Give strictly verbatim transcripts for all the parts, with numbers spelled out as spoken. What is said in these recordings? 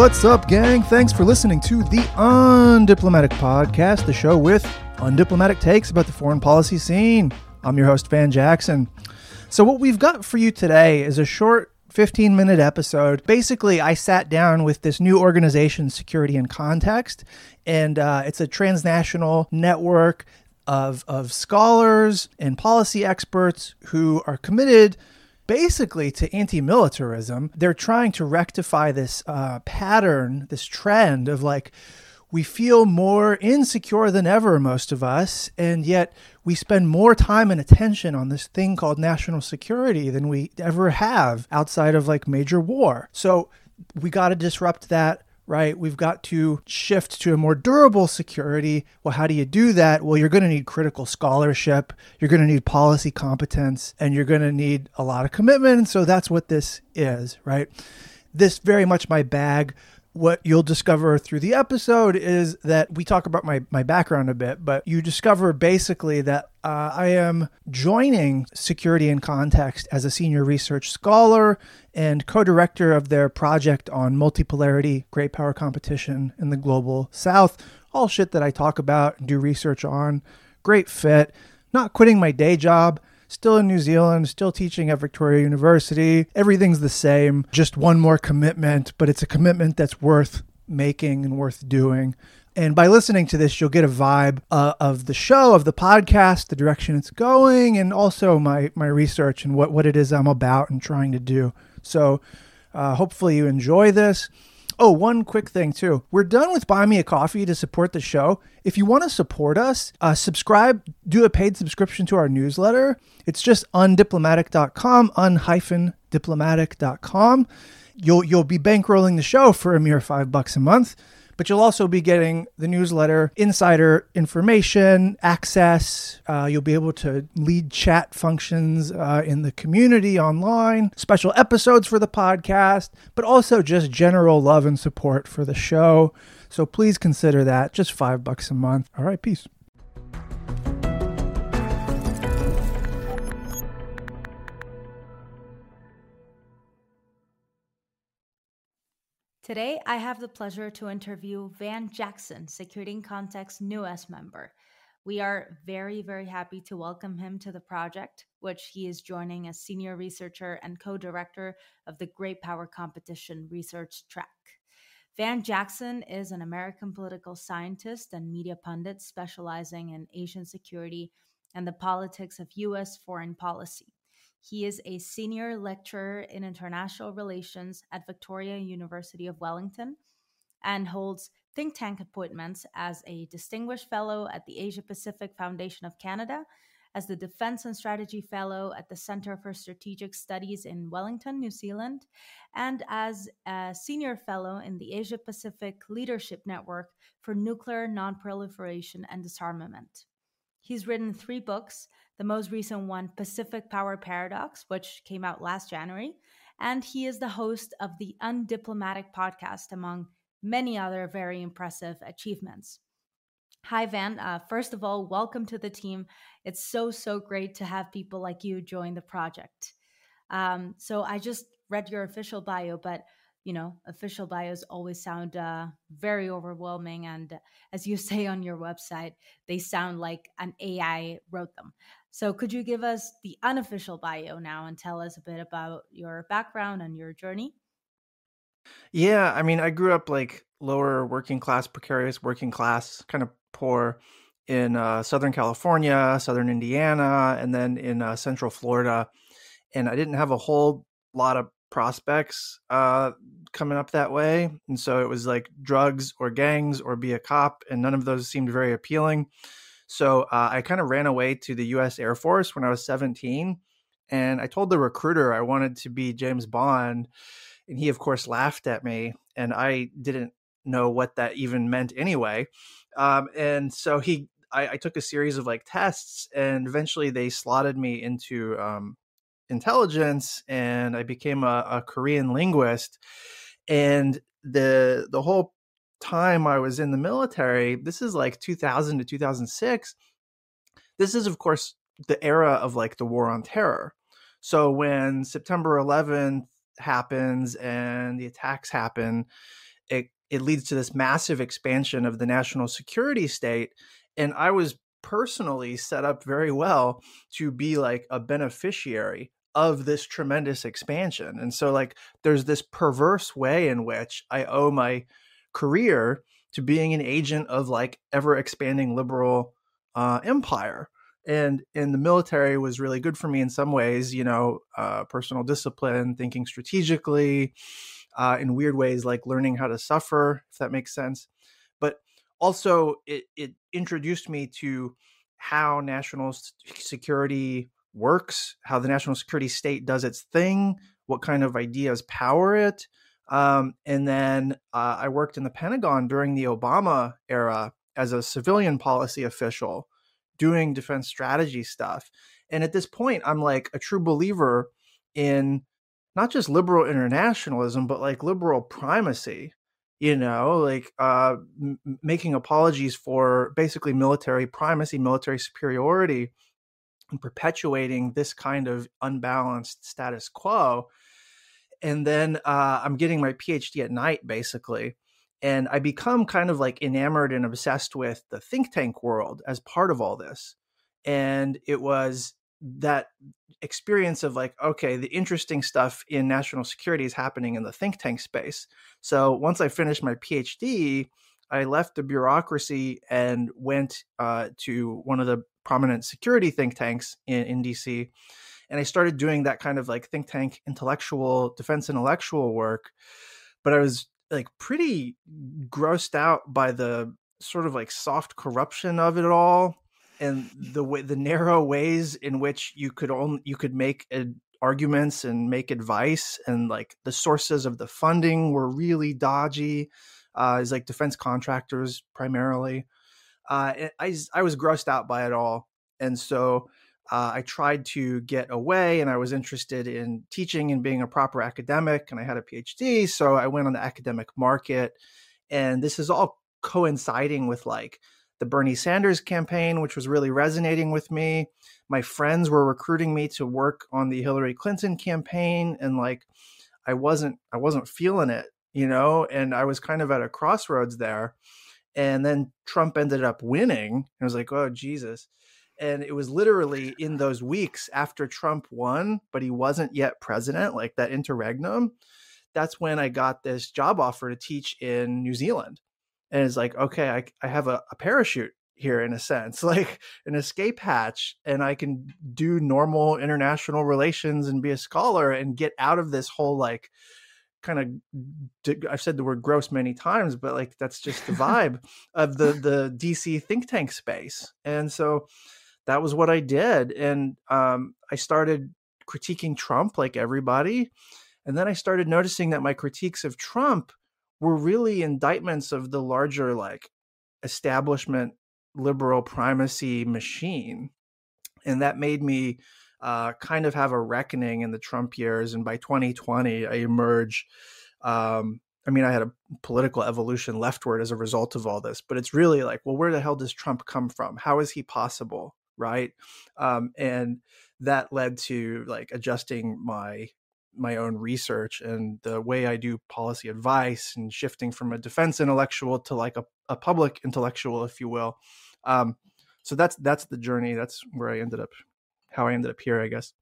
What's up, gang? Thanks for listening to the Undiplomatic Podcast, the show with undiplomatic takes about the foreign policy scene. I'm your host, Van Jackson. So what we've got for you today is a short fifteen-minute episode. Basically, I sat down with this new organization, Security in Context, and uh, it's a transnational network of, of scholars and policy experts who are committed basically to anti-militarism. They're trying to rectify this uh, pattern, this trend of like, we feel more insecure than ever, most of us, and yet we spend more time and attention on this thing called national security than we ever have outside of like major war. So we got to disrupt that, right? We've got to shift to a more durable security. Well, how do you do that? Well, you're going to need critical scholarship. You're going to need policy competence, and you're going to need a lot of commitment. And so that's what this is, right? This very much my bag. What you'll discover through the episode is that we talk about my, my background a bit, but you discover basically that Uh, I am joining Security in Context as a senior research scholar and co-director of their project on multipolarity, Great-Power Competition in the Global South. All shit that I talk about and do research on. Great fit. Not quitting my day job. Still in New Zealand. Still teaching at Victoria University. Everything's the same. Just one more commitment, but it's a commitment that's worth making and worth doing. And by listening to this, you'll get a vibe uh, of the show, of the podcast, the direction it's going, and also my my research and what, what it is I'm about and trying to do. So uh, hopefully you enjoy this. Oh, one quick thing too. We're done with Buy Me a Coffee to support the show. If you want to support us, uh, subscribe, do a paid subscription to our newsletter. It's just undiplomatic dot com, un-diplomatic dot com. You'll, you'll be bankrolling the show for a mere five bucks a month. But you'll also be getting the newsletter, insider information, access. Uh, you'll be able to lead chat functions uh, in the community online, special episodes for the podcast, but also just general love and support for the show. So please consider that. Just five bucks a month. All right, peace. Today, I have the pleasure to interview Van Jackson, Security in Context's newest member. We are very, very happy to welcome him to the project, which he is joining as senior researcher and co-director of the Great Power Competition research track. Van Jackson is an American political scientist and media pundit specializing in Asian security and the politics of U S foreign policy. He is a senior lecturer in international relations at Victoria University of Wellington and holds think tank appointments as a distinguished fellow at the Asia Pacific Foundation of Canada, as the defense and strategy fellow at the Center for Strategic Studies in Wellington, New Zealand, and as a senior fellow in the Asia Pacific Leadership Network for Nuclear Nonproliferation and Disarmament. He's written three books, the most recent one, Pacific Power Paradox, which came out last January, and he is the host of the Undiplomatic Podcast, among many other very impressive achievements. Hi, Van. Uh, first of all, welcome to the team. It's so, so great to have people like you join the project. Um, so I just read your official bio, but you know, official bios always sound uh, very overwhelming. And as you say on your website, they sound like an A I wrote them. So could you give us the unofficial bio now and tell us a bit about your background and your journey? Yeah, I mean, I grew up like lower working class, precarious working class, kind of poor in uh, Southern California, Southern Indiana, and then in uh, Central Florida. And I didn't have a whole lot of prospects uh, coming up that way. And so it was like drugs or gangs or be a cop. And none of those seemed very appealing. So uh, I kind of ran away to the U S Air Force when I was seventeen. And I told the recruiter I wanted to be James Bond. And he, of course, laughed at me. And I didn't know what that even meant anyway. Um, and so he, I, I took a series of like tests, and eventually they slotted me into um, intelligence, and I became a, a Korean linguist. And the the whole time I was in the military, this is like two thousand to two thousand six. This is, of course, the era of like the war on terror. So when September eleventh happens and the attacks happen, it, it leads to this massive expansion of the national security state. And I was personally set up very well to be like a beneficiary of this tremendous expansion. And so like there's this perverse way in which I owe my career to being an agent of like ever expanding liberal uh, empire. And, and the military was really good for me in some ways, you know, uh, personal discipline, thinking strategically, uh, in weird ways, like learning how to suffer, if that makes sense. But also it, it introduced me to how national security works, how the national security state does its thing, what kind of ideas power it. Um, and then uh, I worked in the Pentagon during the Obama era as a civilian policy official doing defense strategy stuff. And at this point, I'm like a true believer in not just liberal internationalism, but like liberal primacy, you know, like uh, m- making apologies for basically military primacy, military superiority, and perpetuating this kind of unbalanced status quo. And then uh, I'm getting my PhD at night, basically. And I become kind of like enamored and obsessed with the think tank world as part of all this. And it was that experience of like, okay, the interesting stuff in national security is happening in the think tank space. So once I finished my PhD, I left the bureaucracy and went uh, to one of the prominent security think tanks in, in D C. And I started doing that kind of like think tank intellectual, defense intellectual work. But I was like pretty grossed out by the sort of like soft corruption of it all, and the way, the narrow ways in which you could only, you could make ad- arguments and make advice, and like the sources of the funding were really dodgy. Uh, it's like defense contractors primarily. Uh, I I was grossed out by it all, and so. Uh, I tried to get away, and I was interested in teaching and being a proper academic, and I had a PhD, so I went on the academic market. And this is all coinciding with like the Bernie Sanders campaign, which was really resonating with me. My friends were recruiting me to work on the Hillary Clinton campaign, and like I wasn't, I wasn't feeling it, you know. And I was kind of at a crossroads there. And then Trump ended up winning, and I was like, oh Jesus. And it was literally in those weeks after Trump won, but he wasn't yet president, like that interregnum. That's when I got this job offer to teach in New Zealand. And it's like, okay, I, I have a, a parachute here in a sense, like an escape hatch, and I can do normal international relations and be a scholar and get out of this whole like kind of, I've said the word gross many times, but like that's just the vibe of the, the D C think tank space. And so that was what I did. And um, I started critiquing Trump like everybody. And then I started noticing that my critiques of Trump were really indictments of the larger like establishment liberal primacy machine. And that made me uh, kind of have a reckoning in the Trump years. And by twenty twenty, I emerge. Um, I mean, I had a political evolution leftward as a result of all this, but it's really like, well, where the hell does Trump come from? How is he possible? Right. Um, and that led to like adjusting my, my own research and the way I do policy advice, and shifting from a defense intellectual to like a, a public intellectual, if you will. Um, so that's, that's the journey. That's where I ended up, how I ended up here, I guess.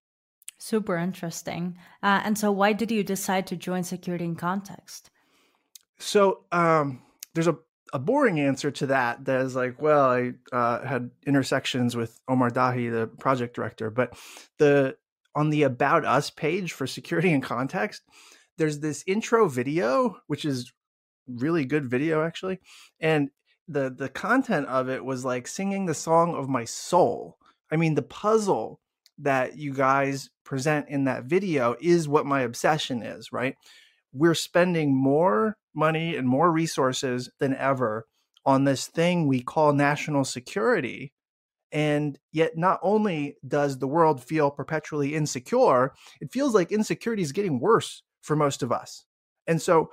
Super interesting. Uh, and so why did you decide to join Security in Context? So um, there's a, a boring answer to that that is like, well, I uh, had intersections with Omar Dahi, the project director, but the on the About Us page for Security in Context, there's this intro video, which is really good video, actually. And the the content of it was like singing the song of my soul. I mean, the puzzle that you guys present in that video is what my obsession is, right? We're spending more money and more resources than ever on this thing we call national security. And yet not only does the world feel perpetually insecure, it feels like insecurity is getting worse for most of us. And so,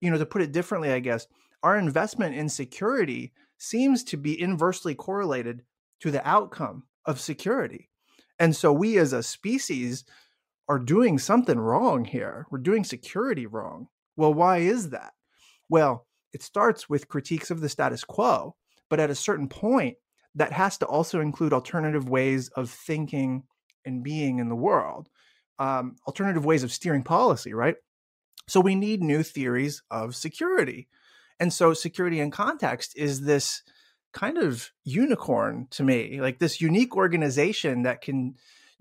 you know, to put it differently, I guess, our investment in security seems to be inversely correlated to the outcome of security. And so we as a species are doing something wrong here. We're doing security wrong. Well, why is that? Well, it starts with critiques of the status quo, but at a certain point, that has to also include alternative ways of thinking and being in the world, um, alternative ways of steering policy, right? So we need new theories of security. And so security in context is this kind of unicorn to me, like this unique organization that can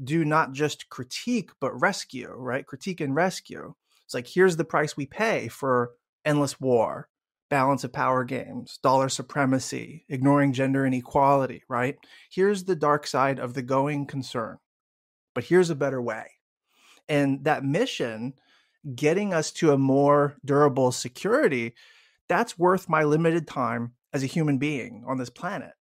do not just critique, but rescue, right? Critique and rescue. It's like, here's the price we pay for endless war, balance of power games, dollar supremacy, ignoring gender inequality, right? Here's the dark side of the going concern, but here's a better way. And that mission, getting us to a more durable security, that's worth my limited time as a human being on this planet.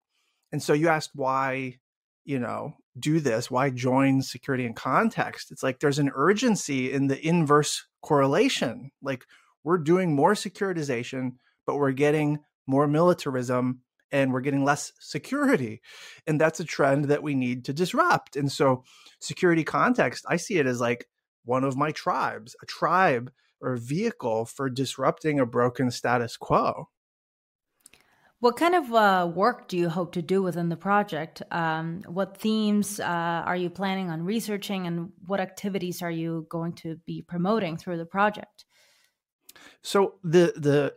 And so you asked why, you know, do this, why join Security in Context? It's like there's an urgency in the inverse correlation. Like we're doing more securitization, but we're getting more militarism and we're getting less security. And that's a trend that we need to disrupt. And so security context, I see it as like one of my tribes, a tribe or a vehicle for disrupting a broken status quo. What kind of uh, work do you hope to do within the project? Um, what themes uh, are you planning on researching, and what activities are you going to be promoting through the project? So the the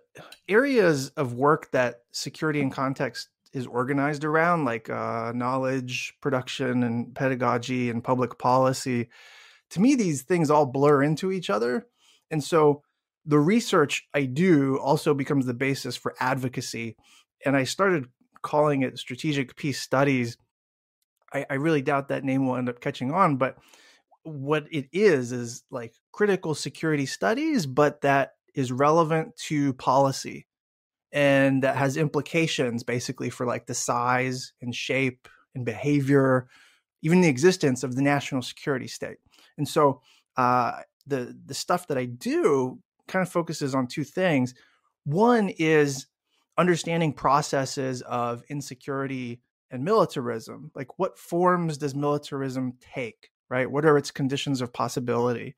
areas of work that Security in Context is organized around, like uh, knowledge production and pedagogy and public policy, to me, these things all blur into each other. And so the research I do also becomes the basis for advocacy. And I started calling it strategic peace studies. I, I really doubt that name will end up catching on, but what it is, is like critical security studies, but that is relevant to policy and that has implications basically for like the size and shape and behavior, even the existence of the national security state. And so uh, the, the stuff that I do kind of focuses on two things. One is understanding processes of insecurity and militarism. Like what forms does militarism take, right? What are its conditions of possibility?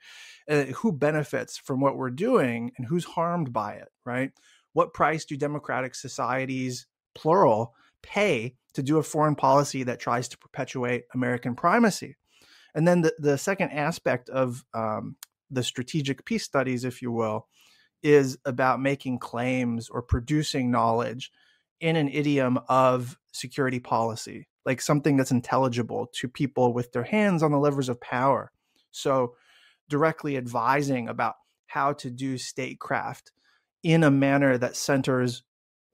Uh, who benefits from what we're doing and who's harmed by it, right? What price do democratic societies, plural, pay to do a foreign policy that tries to perpetuate American primacy? And then the, the second aspect of um, the strategic peace studies, if you will, is about making claims or producing knowledge in an idiom of security policy, like something that's intelligible to people with their hands on the levers of power. So directly advising about how to do statecraft in a manner that centers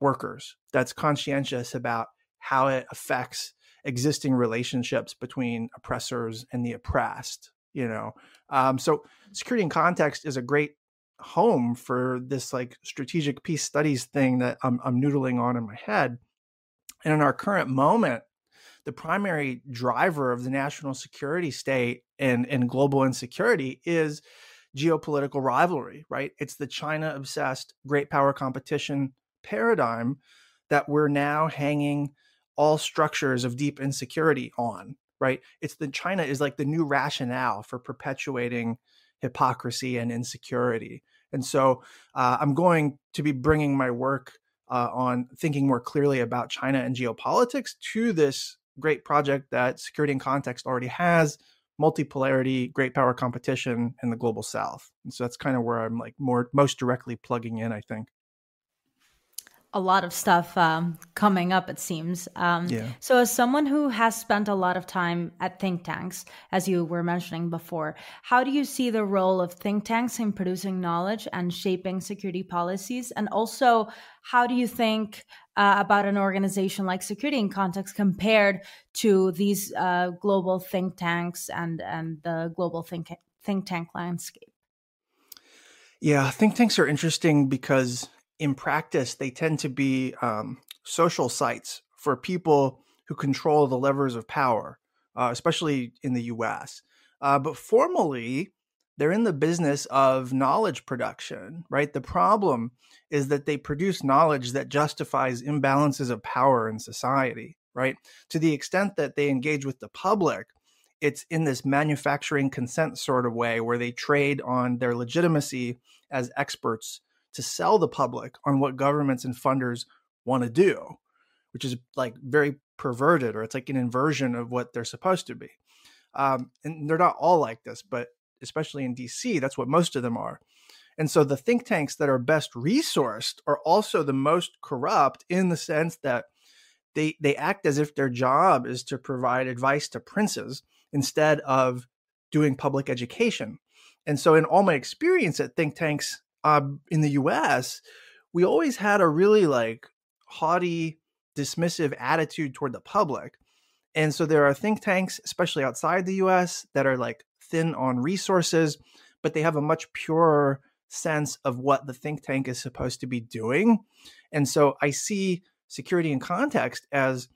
workers, that's conscientious about how it affects existing relationships between oppressors and the oppressed, you know? Um, so Security in Context is a great home for this like strategic peace studies thing that I'm, I'm noodling on in my head. And in our current moment, the primary driver of the national security state and, and global insecurity is geopolitical rivalry, right? It's the China-obsessed great-power competition paradigm that we're now hanging all structures of deep insecurity on, right? It's the China is like the new rationale for perpetuating hypocrisy and insecurity. And so uh, I'm going to be bringing my work uh, on thinking more clearly about China and geopolitics to this great project that Security in Context already has, Multipolarity, Great-Power Competition, and the Global South. And so that's kind of where I'm like more most directly plugging in, I think. A lot of stuff um, coming up, it seems. Um, yeah. So as someone who has spent a lot of time at think tanks, as you were mentioning before, how do you see the role of think tanks in producing knowledge and shaping security policies? And also, how do you think uh, about an organization like Security in Context compared to these uh, global think tanks and, and the global think, think tank landscape? Yeah, think tanks are interesting because in practice, they tend to be um, social sites for people who control the levers of power, uh, especially in the U S. Uh, but formally, they're in the business of knowledge production, right? The problem is that they produce knowledge that justifies imbalances of power in society, right? To the extent that they engage with the public, it's in this manufacturing consent sort of way where they trade on their legitimacy as experts to sell the public on what governments and funders want to do, which is like very perverted, or it's like an inversion of what they're supposed to be. Um, and they're not all like this, but especially in D C, that's what most of them are. And so the think tanks that are best resourced are also the most corrupt, in the sense that they they act as if their job is to provide advice to princes instead of doing public education. And so in all my experience at think tanks uh, in the U S, we always had a really like haughty, dismissive attitude toward the public. And so there are think tanks, especially outside the U S, that are like thin on resources, but they have a much purer sense of what the think tank is supposed to be doing. And so I see Security in Context as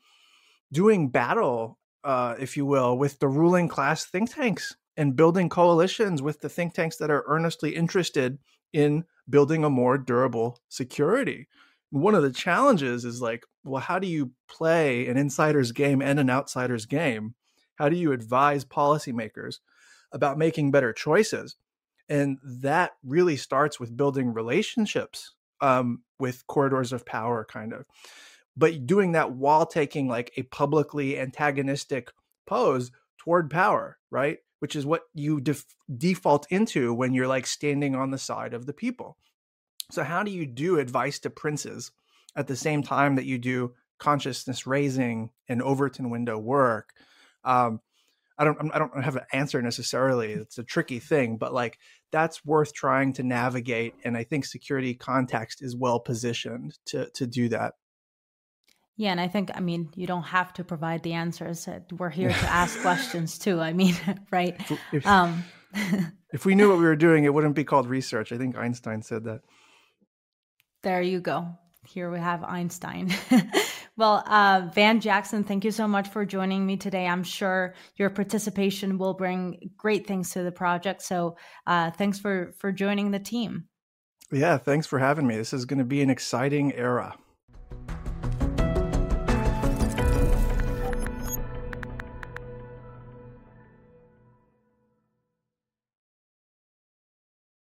doing battle, uh, if you will, with the ruling class think tanks, and building coalitions with the think tanks that are earnestly interested in building a more durable security. One of the challenges is like, well, how do you play an insider's game and an outsider's game? How do you advise policymakers about making better choices? And that really starts with building relationships um, with corridors of power, kind of. But doing that while taking like a publicly antagonistic pose toward power, right? Which is what you def- default into when you're like standing on the side of the people. So how do you do advice to princes at the same time that you do consciousness raising and Overton window work? Um, I don't, I don't have an answer necessarily. It's a tricky thing, but like that's worth trying to navigate. And I think Security Context is well positioned to to do that. Yeah. And I think, I mean, you don't have to provide the answers. We're here to ask questions too. I mean, right. If, um, if we knew what we were doing, it wouldn't be called research. I think Einstein said that. There you go. Here we have Einstein. Well, uh, Van Jackson, thank you so much for joining me today. I'm sure your participation will bring great things to the project. So uh, thanks for, for joining the team. Yeah, thanks for having me. This is going to be an exciting era.